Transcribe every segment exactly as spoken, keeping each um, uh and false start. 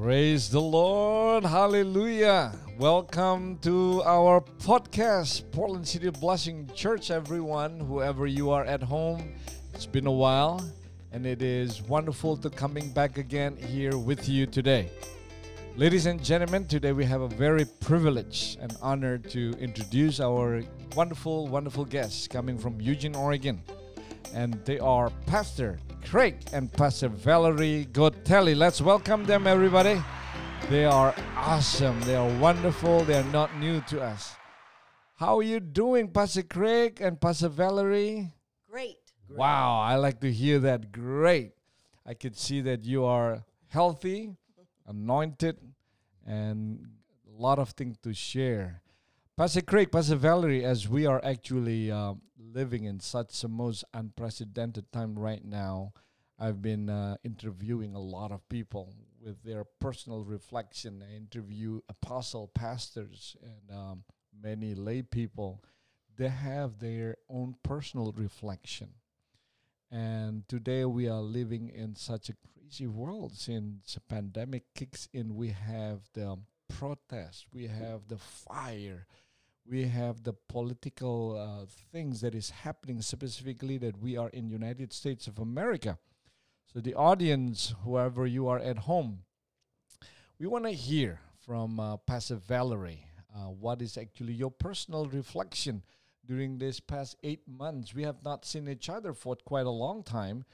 Praise the Lord. Hallelujah. Welcome to our podcast, Portland City Blessing Church, everyone, whoever you are at home. It's been a while, and it is wonderful to coming back again here with you today. Ladies and gentlemen, today we have a very privileged and honored to introduce our wonderful, wonderful guests coming from Eugene, Oregon. And they are Pastor Craig and Pastor Valerie Gotelli. Let's welcome them, everybody. They are awesome. They are wonderful. They are not new to us. How are you doing, Pastor Craig and Pastor Valerie? Great. Great. Wow, I like to hear that. Great. I could see that you are healthy, anointed, and a lot of things to share. Pastor Craig, Pastor Valerie, as we are actually um, living in such a most unprecedented time right now, I've been uh, interviewing a lot of people with their personal reflection. I interview apostle pastors and um, many lay people. They have their own personal reflection. And today we are living in such a crazy world. Since the pandemic kicks in, we have the protest, we have the fire, we have the political uh, things that is happening, specifically that we are in United States of America. So the audience, whoever you are at home, we want to hear from uh, Pastor Valerie. Uh, what is actually your personal reflection during this past eight months? We have not seen each other for quite a long time,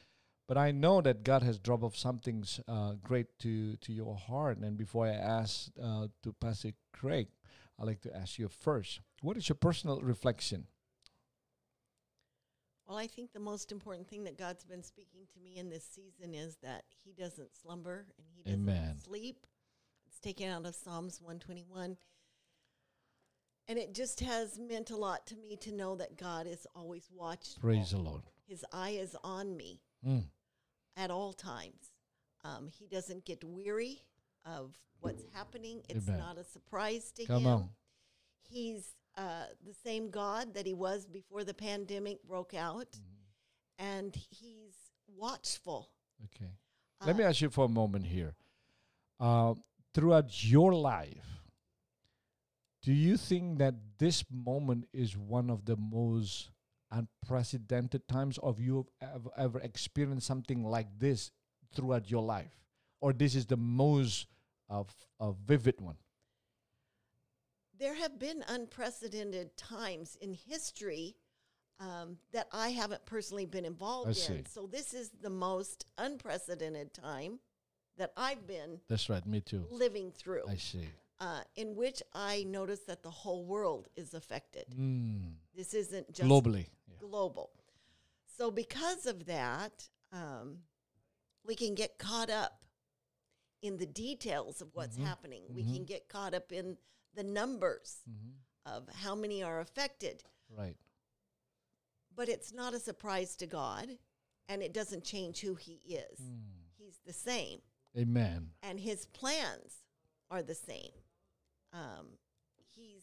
but I know that God has dropped off something uh, great to, to your heart. And before I ask uh, to Pastor Craig, I'd like to ask you first, what is your personal reflection? Well, I think the most important thing that God's been speaking to me in this season is that He doesn't slumber and He doesn't Amen. sleep. It's taken out of Psalms one twenty-one. And it just has meant a lot to me to know that God is always watchful. Praise the Lord. His eye is on me mm. at all times. Um, he doesn't get weary of what's happening. It's Amen. not a surprise to Come him. On. He's uh, the same God that He was before the pandemic broke out, mm-hmm. and He's watchful. Okay. Uh, Let me ask you for a moment here. Uh, throughout your life, do you think that this moment is one of the most unprecedented times of you have ever, ever experienced something like this throughout your life? Or this is the most of a vivid one? There have been unprecedented times in history um, that I haven't personally been involved I in. See. So this is the most unprecedented time that I've been That's right, me too. living through. I see. Uh, in which I notice that the whole world is affected. Mm. This isn't just globally. global. Yeah. So because of that, um, we can get caught up in the details of what's mm-hmm. happening. Mm-hmm. We can get caught up in the numbers mm-hmm. of how many are affected. Right. But it's not a surprise to God, and it doesn't change who He is. Mm. He's the same. Amen. And His plans are the same. Um, he's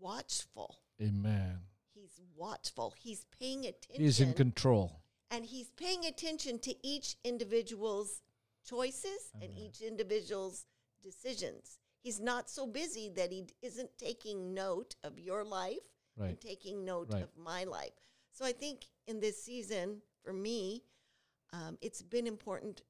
watchful. Amen. He's watchful. He's paying attention. He's in control. And He's paying attention to each individual's choices Amen. and each individual's decisions. He's not so busy that He d isn't taking note of your life right. and taking note right. of my life. So I think in this season, for me, um, it's been important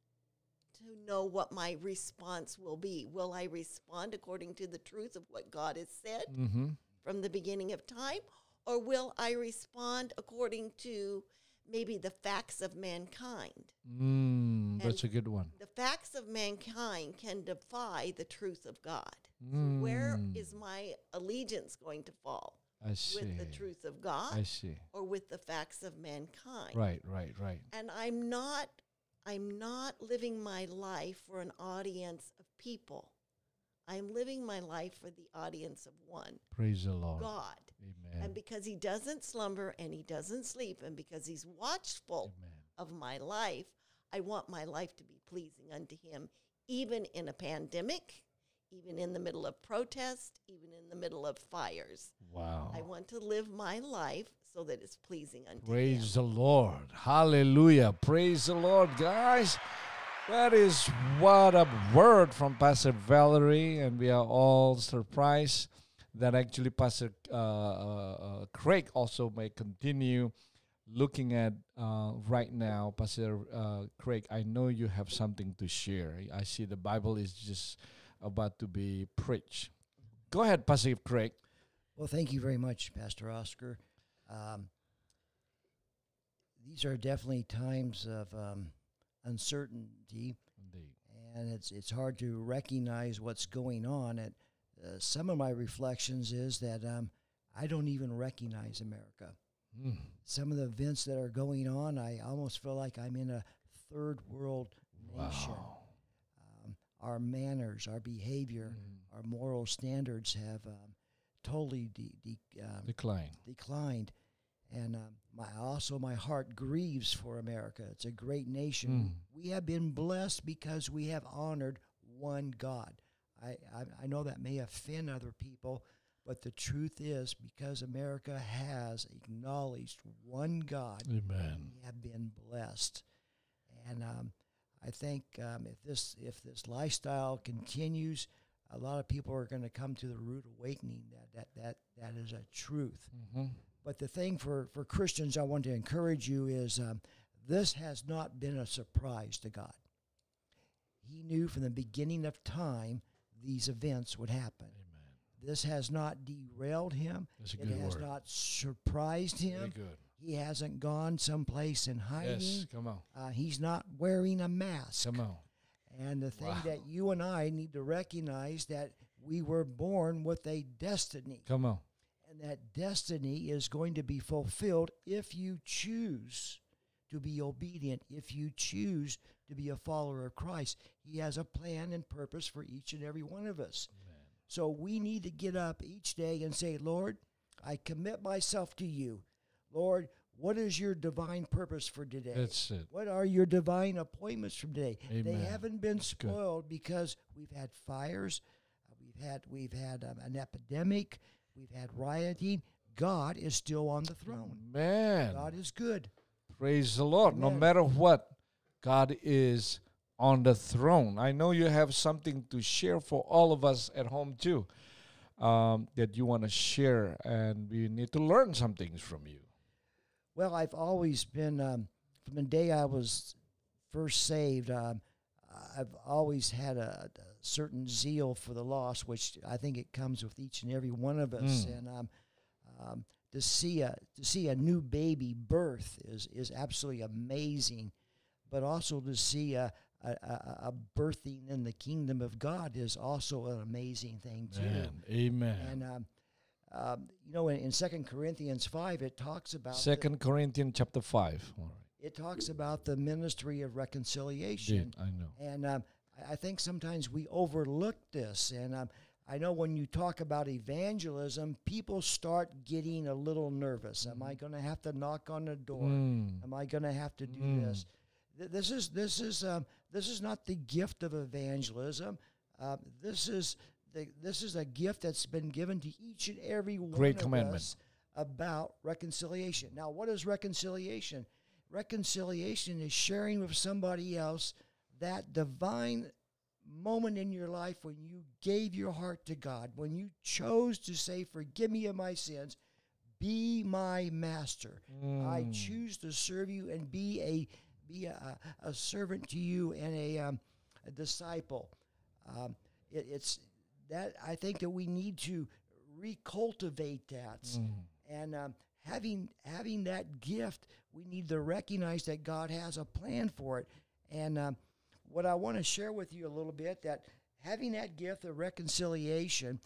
to know what my response will be. Will I respond according to the truth of what God has said mm-hmm. from the beginning of time? Or will I respond according to maybe the facts of mankind? Mm, that's a good one. The facts of mankind can defy the truth of God. Mm. So where is my allegiance going to fall? I see. With the truth of God? I see. Or with the facts of mankind? Right, right, right. And I'm not, I'm not living my life for an audience of people. I'm living my life for the audience of one. Praise the Lord. God. Amen. And because He doesn't slumber and He doesn't sleep, and because He's watchful Amen. of my life, I want my life to be pleasing unto Him, even in a pandemic, even in the middle of protest, even in the middle of fires. Wow. I want to live my life so that it's pleasing unto Praise Him. Praise the Lord. Hallelujah. Praise the Lord, guys. That is what a word from Pastor Valerie, and we are all surprised that actually Pastor uh, uh, Craig also may continue looking at uh, right now. Pastor uh, Craig, I know you have something to share. I see the Bible is just about to be preached. Go ahead, Pastor Craig. Well, thank you very much, Pastor Oscar. Um, these are definitely times of... Um, uncertainty. Indeed. And it's it's hard to recognize what's going on. And uh, some of my reflections is that um, I don't even recognize America. Mm. Some of the events that are going on, I almost feel like I'm in a third world wow. nation. Um, our manners, our behavior, mm. our moral standards have um, totally de- de- um, Decline. declined. And um, my, also my heart grieves for America. It's a great nation. Mm. We have been blessed because we have honored one God. I, I, I know that may offend other people, but the truth is because America has acknowledged one God, amen, we have been blessed. And um, I think um, if this if this lifestyle continues, a lot of people are going to come to the root awakening that that that, that is a truth. Mm-hmm. But the thing for, for Christians I want to encourage you is um, this has not been a surprise to God. He knew from the beginning of time these events would happen. Amen. This has not derailed him. It has word. not surprised him. Good. He hasn't gone someplace in hiding. Yes, come on. Uh, he's not wearing a mask. Come on. And the thing wow. that you and I need to recognize that we were born with a destiny. Come on. That destiny is going to be fulfilled if you choose to be obedient, if you choose to be a follower of Christ. He has a plan and purpose for each and every one of us. Amen. So we need to get up each day and say, Lord, I commit myself to you. Lord, what is your divine purpose for today? That's it. What are your divine appointments from today? Amen. They haven't been spoiled because we've had fires, we've had, we've had um, an epidemic, we've had rioting. God is still on the throne. Man. God is good. Praise the Lord. Amen. No matter what, God is on the throne. I know you have something to share for all of us at home too, um, that you want to share, and we need to learn some things from you. Well, I've always been, um, from the day I was first saved, um, I've always had a, a certain zeal for the lost, which I think it comes with each and every one of us. Mm. And um, um, to see a to see a new baby birth is is absolutely amazing, but also to see a a, a birthing in the kingdom of God is also an amazing thing too. Man. Amen. And um, um, you know, in, in Second Corinthians five, it talks about Second Corinthians chapter five. All right. It talks about the ministry of reconciliation. Dude, I know. And um, I think sometimes we overlook this. And um, I know when you talk about evangelism, people start getting a little nervous. Am I going to have to knock on the door? Mm. Am I going to have to do mm. this? Th- this is this is um, this is not the gift of evangelism. Uh, this is the, this is a gift that's been given to each and every one Great of commandment. us about reconciliation. Now, what is reconciliation? Reconciliation is sharing with somebody else that divine moment in your life when you gave your heart to God, when you chose to say, forgive me of my sins, be my master. Mm. I choose to serve you and be a be a, a servant to you and a, um, a disciple. Um, it, it's that I think that we need to recultivate that. Mm. And um, having having that gift, we need to recognize that God has a plan for it. And um, what I want to share with you a little bit, that having that gift of reconciliation,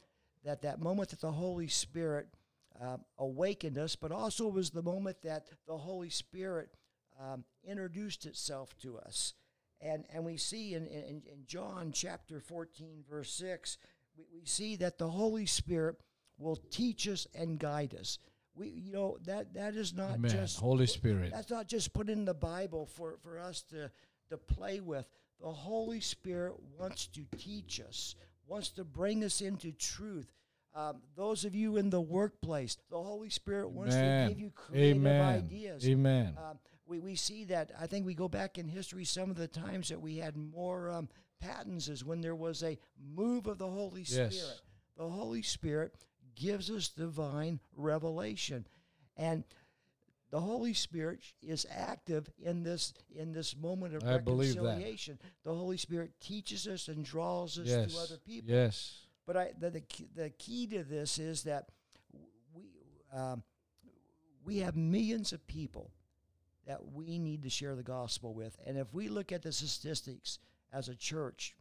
that that moment that the Holy Spirit um, awakened us, but also was the moment that the Holy Spirit um, introduced itself to us. And and we see in, in, in John chapter fourteen, verse six, we, we see that the Holy Spirit will teach us and guide us. We, you know, that that is not Amen. just Holy Spirit. That's not just put in the Bible for, for us to, to play with. The Holy Spirit wants to teach us, wants to bring us into truth. Um, those of you in the workplace, the Holy Spirit Amen. wants to give you creative Amen. ideas. Amen. Um, we, we see that. I think we go back in history, some of the times that we had more um, patents is when there was a move of the Holy yes. Spirit. The Holy Spirit gives us divine revelation. And the Holy Spirit is active in this in this moment of I reconciliation. The Holy Spirit teaches us and draws us yes. to other people. Yes. But I, the, the the key to this is that we um, we have millions of people that we need to share the gospel with, and if we look at the statistics as a church,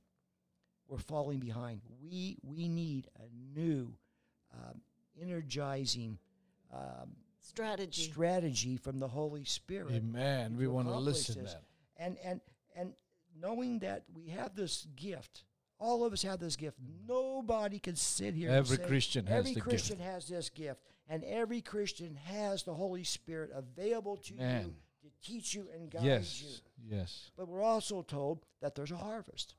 we're falling behind. We we need a new, um, energizing. Um, Strategy. Strategy from the Holy Spirit. Amen. We want to listen to that. And, and, and knowing that we have this gift, all of us have this gift. Nobody can sit here and say, every Christian has the gift. Every Christian has this gift. And every Christian has the Holy Spirit available to you to teach you and guide you. Yes, yes. But we're also told that there's a harvest.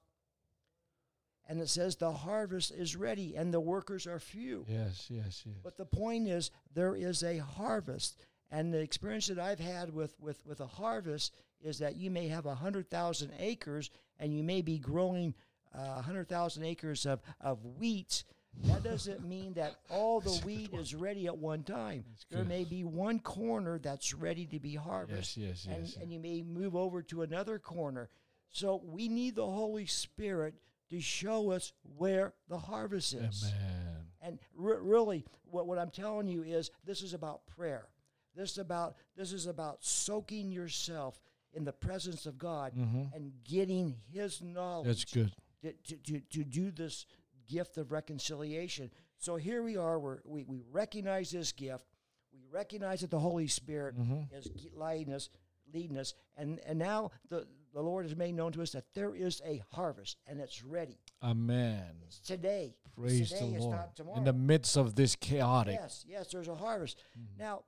And it says the harvest is ready and the workers are few. Yes, yes, yes. But the point is there is a harvest. And the experience that I've had with, with, with a harvest is that you may have one hundred thousand acres and you may be growing uh, one hundred thousand acres of, of wheat. That doesn't mean that all the wheat is ready at one time. There may be one corner that's ready to be harvested. Yes, yes, yes. And, yes. and you may move over to another corner. So we need the Holy Spirit to show us where the harvest is. Amen. And re really, what, what I'm telling you is, this is about prayer. This is about, this is about soaking yourself in the presence of God mm-hmm. and getting His knowledge. That's good. To, to, to, to do this gift of reconciliation. So here we are, we're, we, we recognize this gift. We recognize that the Holy Spirit mm-hmm. is guiding us, leading us, and, and now the The Lord has made known to us that there is a harvest, and it's ready. Amen. It's today. Praise today the Lord. It's not tomorrow. In the midst of this chaotic. Yes, yes, there's a harvest. Mm-hmm. Now,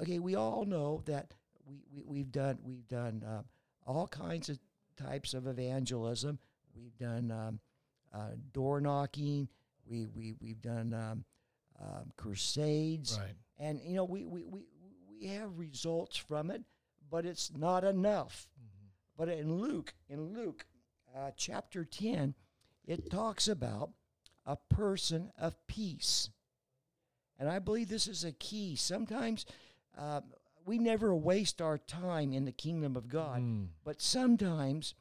okay, we all know that we, we, we've done, we've done um, all kinds of types of evangelism. We've done um, uh, door knocking. We, we, we've done um, um, crusades. Right. And, you know, we, we, we, we have results from it, but it's not enough. But in Luke, in Luke uh, chapter ten, it talks about a person of peace. And I believe this is a key. Sometimes uh, we never waste our time in the kingdom of God, mm. but sometimes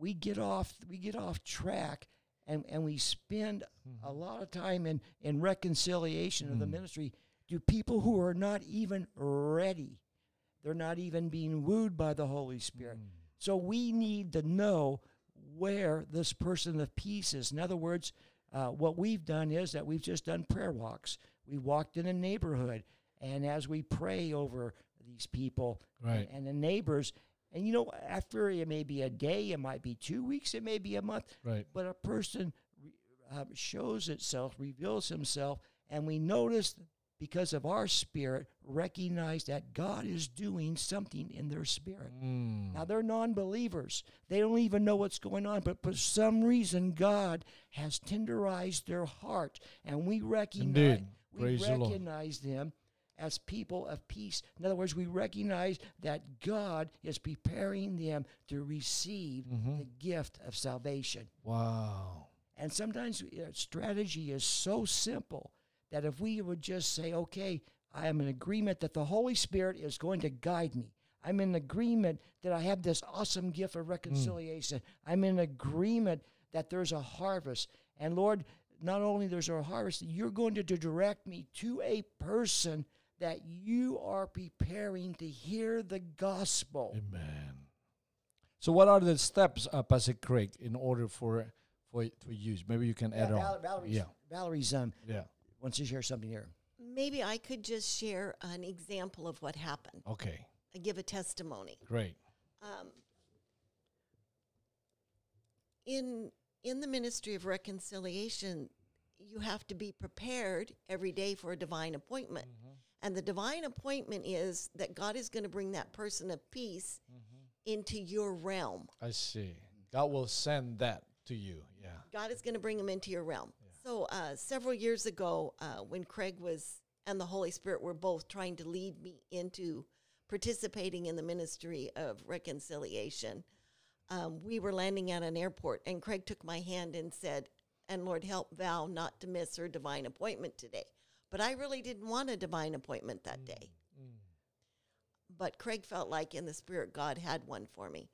we get off, we get off track and, and we spend mm. a lot of time in, in reconciliation mm. of the ministry to people who are not even ready. They're not even being wooed by the Holy Spirit. Mm. So we need to know where this person of peace is. In other words, uh, what we've done is that we've just done prayer walks. We walked in a neighborhood, and as we pray over these people right. and, and the neighbors, and you know, after it may be a day, it might be two weeks, it may be a month, right. but a person re uh, shows itself, reveals himself, and we notice because of our spirit, recognize that God is doing something in their spirit. Mm. Now, they're non-believers. They don't even know what's going on, but for some reason, God has tenderized their heart, and we recognize, we recognize them as people of peace. In other words, we recognize that God is preparing them to receive mm-hmm. the gift of salvation. Wow. And sometimes uh, strategy is so simple that if we would just say, okay, I am in agreement that the Holy Spirit is going to guide me. I'm in agreement that I have this awesome gift of reconciliation. Mm. I'm in agreement that there's a harvest. And Lord, not only there's a harvest, you're going to direct me to a person that you are preparing to hear the gospel. Amen. So what are the steps, uh, Pastor Craig, in order for, for, for use? Maybe you can yeah, add Val on. Valerie's, yeah. Valerie's, um, yeah. Once you share something here. Maybe I could just share an example of what happened. Okay. I give a testimony. Great. Um, in, in the ministry of reconciliation, you have to be prepared every day for a divine appointment. Mm-hmm. And the divine appointment is that God is going to bring that person of peace mm-hmm. into your realm. I see. God will send that to you. Yeah. God is going to bring him into your realm. So uh, several years ago, uh, when Craig was and the Holy Spirit were both trying to lead me into participating in the ministry of reconciliation, um, we were landing at an airport, and Craig took my hand and said, "And Lord, help Val not to miss her divine appointment today." But I really didn't want a divine appointment that day. Mm. But Craig felt like in the Spirit, God had one for me.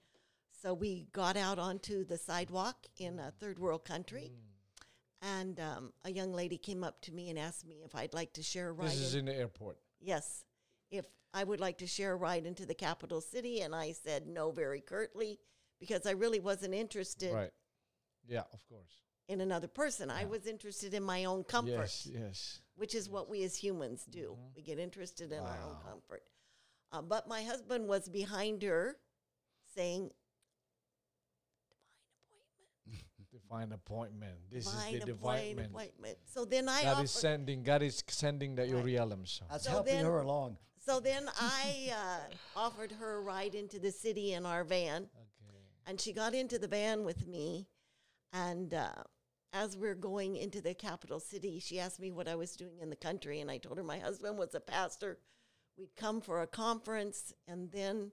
So we got out onto the sidewalk in a third world country. Mm. And um, a young lady came up to me and asked me if I'd like to share a ride. This is in the airport. Yes. If I would like to share a ride into the capital city. And I said no very curtly because I really wasn't interested. Right. Yeah, of course. In another person. Yeah. I was interested in my own comfort. Yes, yes. Which is yes. what we as humans do. Mm-hmm. We get interested in wow. our own comfort. Uh, but my husband was behind her saying, divine appointment. Divine appointment. This divine is the divine appointment. So then I God is sending, God is sending that right. your realms. That's so helping then, her along. So then I uh, offered her a ride into the city in our van. Okay. And she got into the van with me. And uh, as we're going into the capital city, she asked me what I was doing in the country. And I told her my husband was a pastor. We'd come for a conference. And then,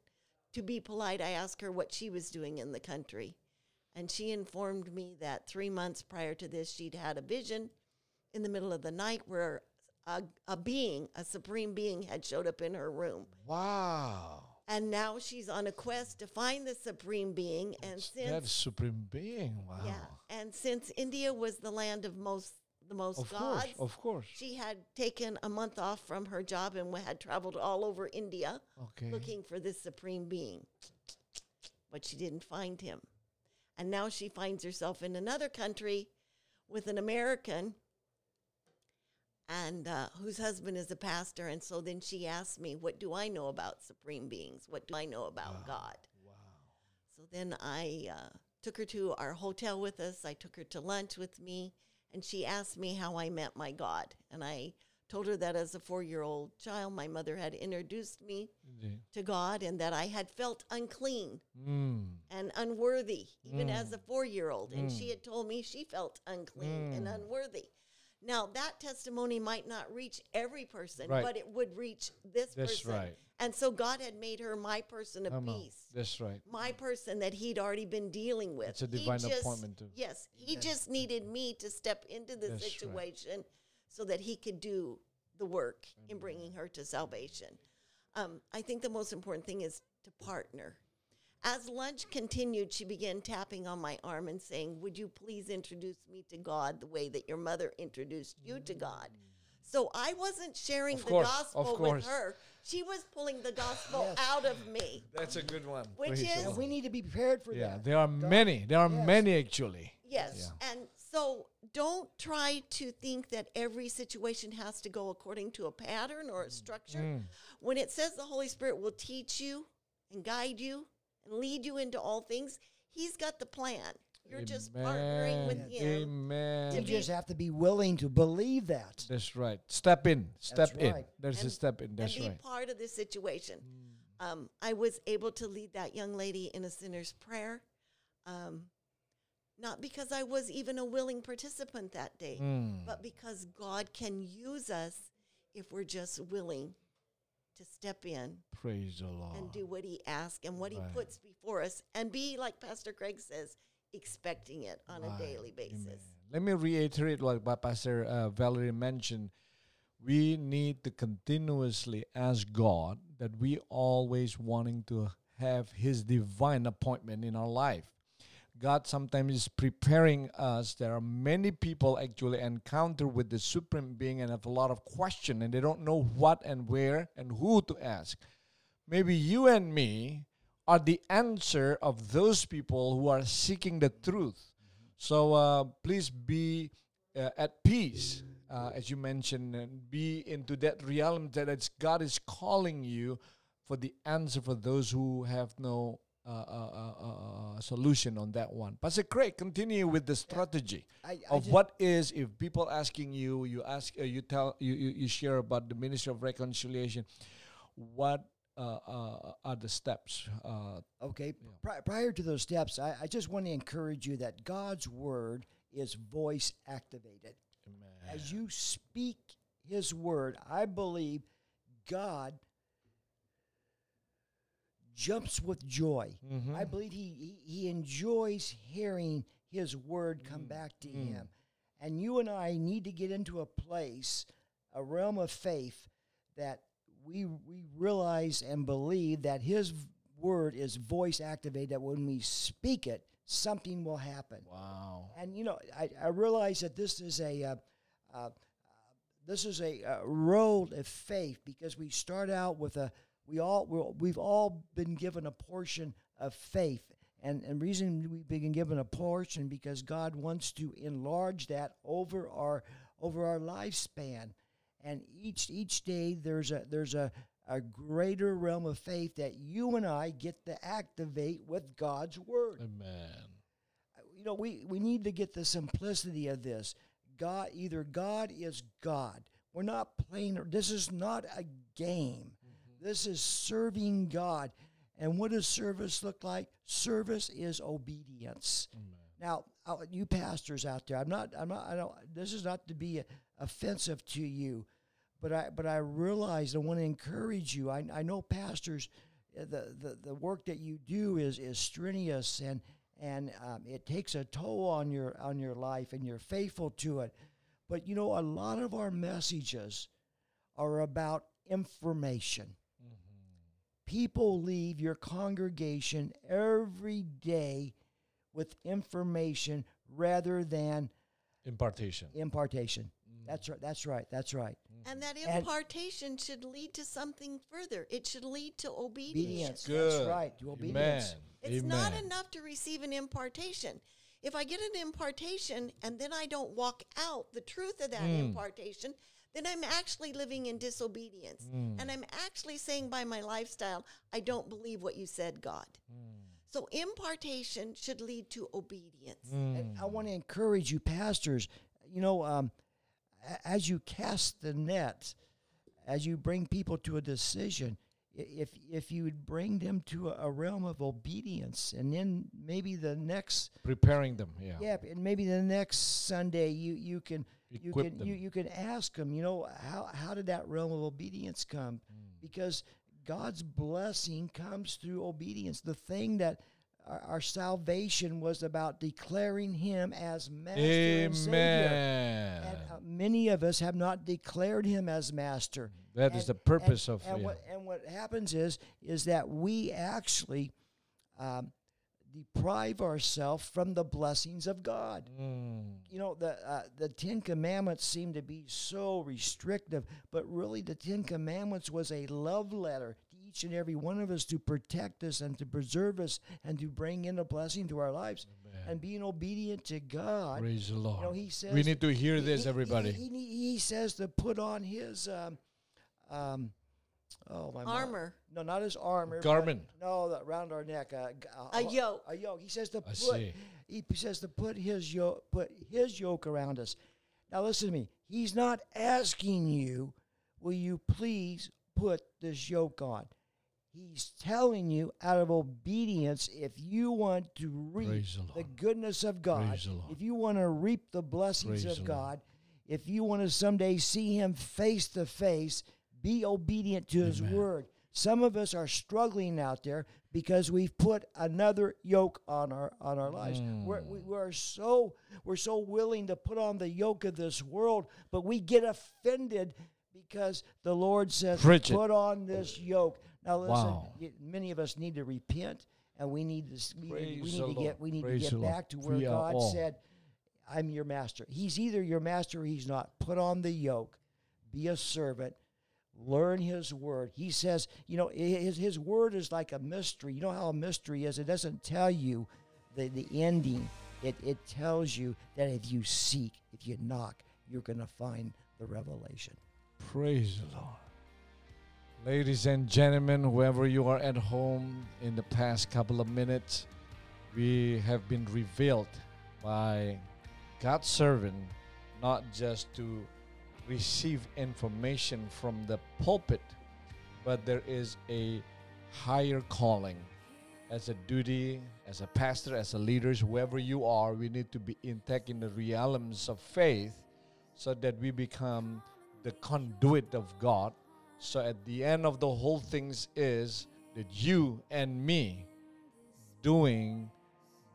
to be polite, I asked her what she was doing in the country. And she informed me that three months prior to this, she'd had a vision in the middle of the night where a, a being, a supreme being, had showed up in her room. Wow. And now she's on a quest to find the supreme being. And since that supreme being, wow. Yeah, and since India was the land of most the most of gods, course, of course, she had taken a month off from her job and had traveled all over India, okay, looking for this supreme being. But she didn't find him, and now she finds herself in another country with an American, and uh, whose husband is a pastor. And so then she asked me, what do I know about supreme beings? What do I know about wow. God? Wow. So then I uh, took her to our hotel with us. I took her to lunch with me. And she asked me how I met my God. And I told her that as a four-year-old child, my mother had introduced me mm-hmm. to God, and that I had felt unclean mm. and unworthy, even mm. as a four-year-old. Mm. And she had told me she felt unclean mm. and unworthy. Now, that testimony might not reach every person, right. but it would reach this That's person. Right. And so God had made her my person of Come peace. On. That's right. My person that he'd already been dealing with. It's a divine just, appointment. To yes. He yes. just needed me to step into the That's situation right. so that he could do the work Amen. In bringing her to salvation. Um, I think the most important thing is to partner. As lunch continued, she began tapping on my arm and saying, would you please introduce me to God the way that your mother introduced you to God? So I wasn't sharing of the course, gospel with her. She was pulling the gospel yes. out of me. That's a good one. Which Please is, we need to be prepared for yeah, that. There are don't, many. There are yes. many, actually. Yes. Yeah. And so don't try to think that every situation has to go according to a pattern or a structure. Mm. When it says the Holy Spirit will teach you and guide you, and lead you into all things, he's got the plan. You're Amen. Just partnering with yes. him. Amen. You just have to be willing to believe that. That's right. Step in. Step That's in. Right. There's and, a step in. That's and be right. be part of the situation. Mm. Um, I was able to lead that young lady in a sinner's prayer, um, not because I was even a willing participant that day, mm. but because God can use us if we're just willing to step in, praise the Lord, and do what he asks and what right. he puts before us, and be, like Pastor Craig says, expecting it on right. a daily basis. Amen. Let me reiterate what, what Pastor uh, Valerie mentioned. We need to continuously ask God that we always wanting to have his divine appointment in our life. God sometimes is preparing us. There are many people actually encounter with the Supreme Being and have a lot of questions, and they don't know what and where and who to ask. Maybe you and me are the answer of those people who are seeking the truth. So uh, please be uh, at peace, uh, as you mentioned, and be into that realm that it's God is calling you for the answer for those who have no Uh, uh, uh, uh, solution on that one. Pastor Craig, continue with the strategy I, I of what is if people asking you, you ask, uh, you tell, you, you you share about the ministry of reconciliation. What uh, uh, are the steps? Uh, okay, yeah. Pri prior to those steps, I, I just want to encourage you that God's word is voice activated. Amen. As you speak His word, I believe God jumps with joy. Mm-hmm. I believe he, he, he enjoys hearing his word come mm-hmm. back to mm-hmm. him. And you and I need to get into a place, a realm of faith, that we, we realize and believe that his word is voice activated, that when we speak it, something will happen. Wow. And, you know, I, I realize that this is a... Uh, uh, This is a, a road of faith, because we start out with a, we all, we're, we've all been given a portion of faith. And the reason we've been given a portion, because God wants to enlarge that over our, over our lifespan. And each, each day there's a, there's a, a greater realm of faith that you and I get to activate with God's word. Amen. You know, we, we need to get the simplicity of this. God, either God is God. We're not playing. This is not a game. Mm-hmm. This is serving God. And what does service look like? Service is obedience. Amen. Now, you pastors out there, I'm not. I'm not. I don't. This is not to be offensive to you, but I. But I realize I want to encourage you. I. I know pastors, the the the work that you do is is strenuous, and. And um, it takes a toll on your on your life, and you're faithful to it. But, you know, a lot of our messages are about information. Mm-hmm. People leave your congregation every day with information rather than impartation. Impartation. Mm-hmm. That's right. That's right. That's right. Mm-hmm. And that impartation and should lead to something further. It should lead to obedience. Obedience. Good. That's right. To obedience. Amen. It's Amen. Not enough to receive an impartation. If I get an impartation and then I don't walk out the truth of that mm. impartation, then I'm actually living in disobedience. Mm. And I'm actually saying by my lifestyle, I don't believe what you said, God. Mm. So impartation should lead to obedience. Mm. And I want to encourage you, pastors, you know, um, as you cast the net, as you bring people to a decision, If if you would bring them to a, a realm of obedience, and then maybe the next preparing them, yeah, yeah, and maybe the next Sunday you you can Equip you can them. you you can ask them, you know, how how did that realm of obedience come? Mm. Because God's blessing comes through obedience. The thing that our, our salvation was about declaring Him as Master Amen. and Savior. And uh, many of us have not declared Him as Master. That and, is the purpose and, of and, yeah. what, and what happens is is that we actually um, deprive ourselves from the blessings of God. Mm. You know, the uh, the Ten Commandments seem to be so restrictive, but really the Ten Commandments was a love letter to each and every one of us to protect us and to preserve us and to bring in a blessing to our lives. Amen. And being obedient to God. Praise the Lord. You know, he says we need to hear he, this, everybody. He, he, he says to put on his... Um, Um, oh my armor. Mom. No, not his armor. Garment. No, that round our neck. Uh, a, a yoke. A yoke. He says to put. He, he says to put his yoke. Put his yoke around us. Now listen to me. He's not asking you, will you please put this yoke on? He's telling you out of obedience, if you want to reap the, the goodness of God, if you want to reap the blessings Praise of God, if you want to someday see Him face to face. Be obedient to His Amen. Word. Some of us are struggling out there because we've put another yoke on our on our lives. Mm. We're, we, we're so we're so willing to put on the yoke of this world, but we get offended because the Lord says, Bridget. "Put on this yoke." Now, listen. Wow. Many of us need to repent, and we need to we, we need to get we need Praise to get back to where God all. said, "I'm your master." He's either your master or He's not. Put on the yoke. Be a servant. Learn His word. He says, you know, his, his word is like a mystery. You know how a mystery is? It doesn't tell you the, the ending. It, it tells you that if you seek, if you knock, you're going to find the revelation. Praise the Lord. Ladies and gentlemen, whoever you are at home, in the past couple of minutes, we have been revealed by God's servant, not just to receive information from the pulpit, but there is a higher calling as a duty, as a pastor, as a leader, whoever you are. We need to be intact in the realms of faith so that we become the conduit of God. So at the end of the whole things is that you and me doing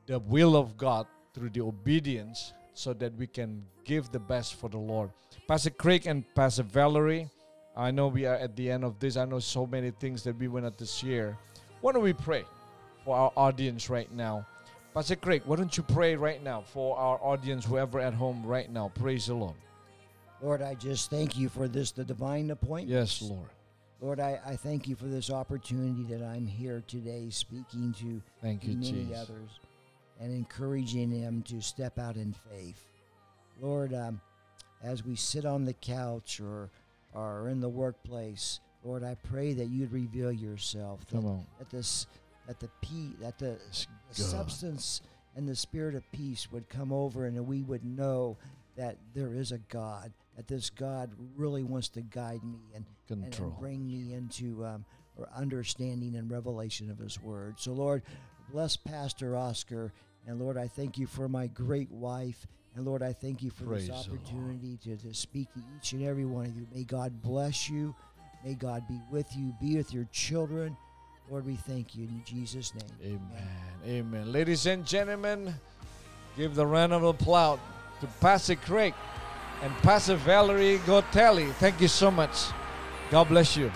the will of God through the obedience so that we can give the best for the Lord. Pastor Craig and Pastor Valerie, I know we are at the end of this. I know so many things that we went at this year. Why don't we pray for our audience right now? Pastor Craig, why don't you pray right now for our audience, whoever at home right now. Praise the Lord. Lord, I just thank you for this, the divine appointment. Yes, Lord. Lord, I, I thank you for this opportunity that I'm here today speaking to thank you, many Jesus. Others and encouraging them to step out in faith. Lord, um, as we sit on the couch or are in the workplace, Lord, I pray that you'd reveal yourself. That, Come on. That, this, that the, pe- that the, the substance and the spirit of peace would come over and that we would know that there is a God, that this God really wants to guide me and, and, and bring me into um, understanding and revelation of his word. So, Lord, bless Pastor Oscar. And, Lord, I thank you for my great wife. And, Lord, I thank you for Praise this opportunity to, to speak to each and every one of you. May God bless you. May God be with you. Be with your children. Lord, we thank you in Jesus' name. Amen. Amen. Amen. Ladies and gentlemen, give the round of applause to Pastor Craig and Pastor Valerie Gotelli. Thank you so much. God bless you.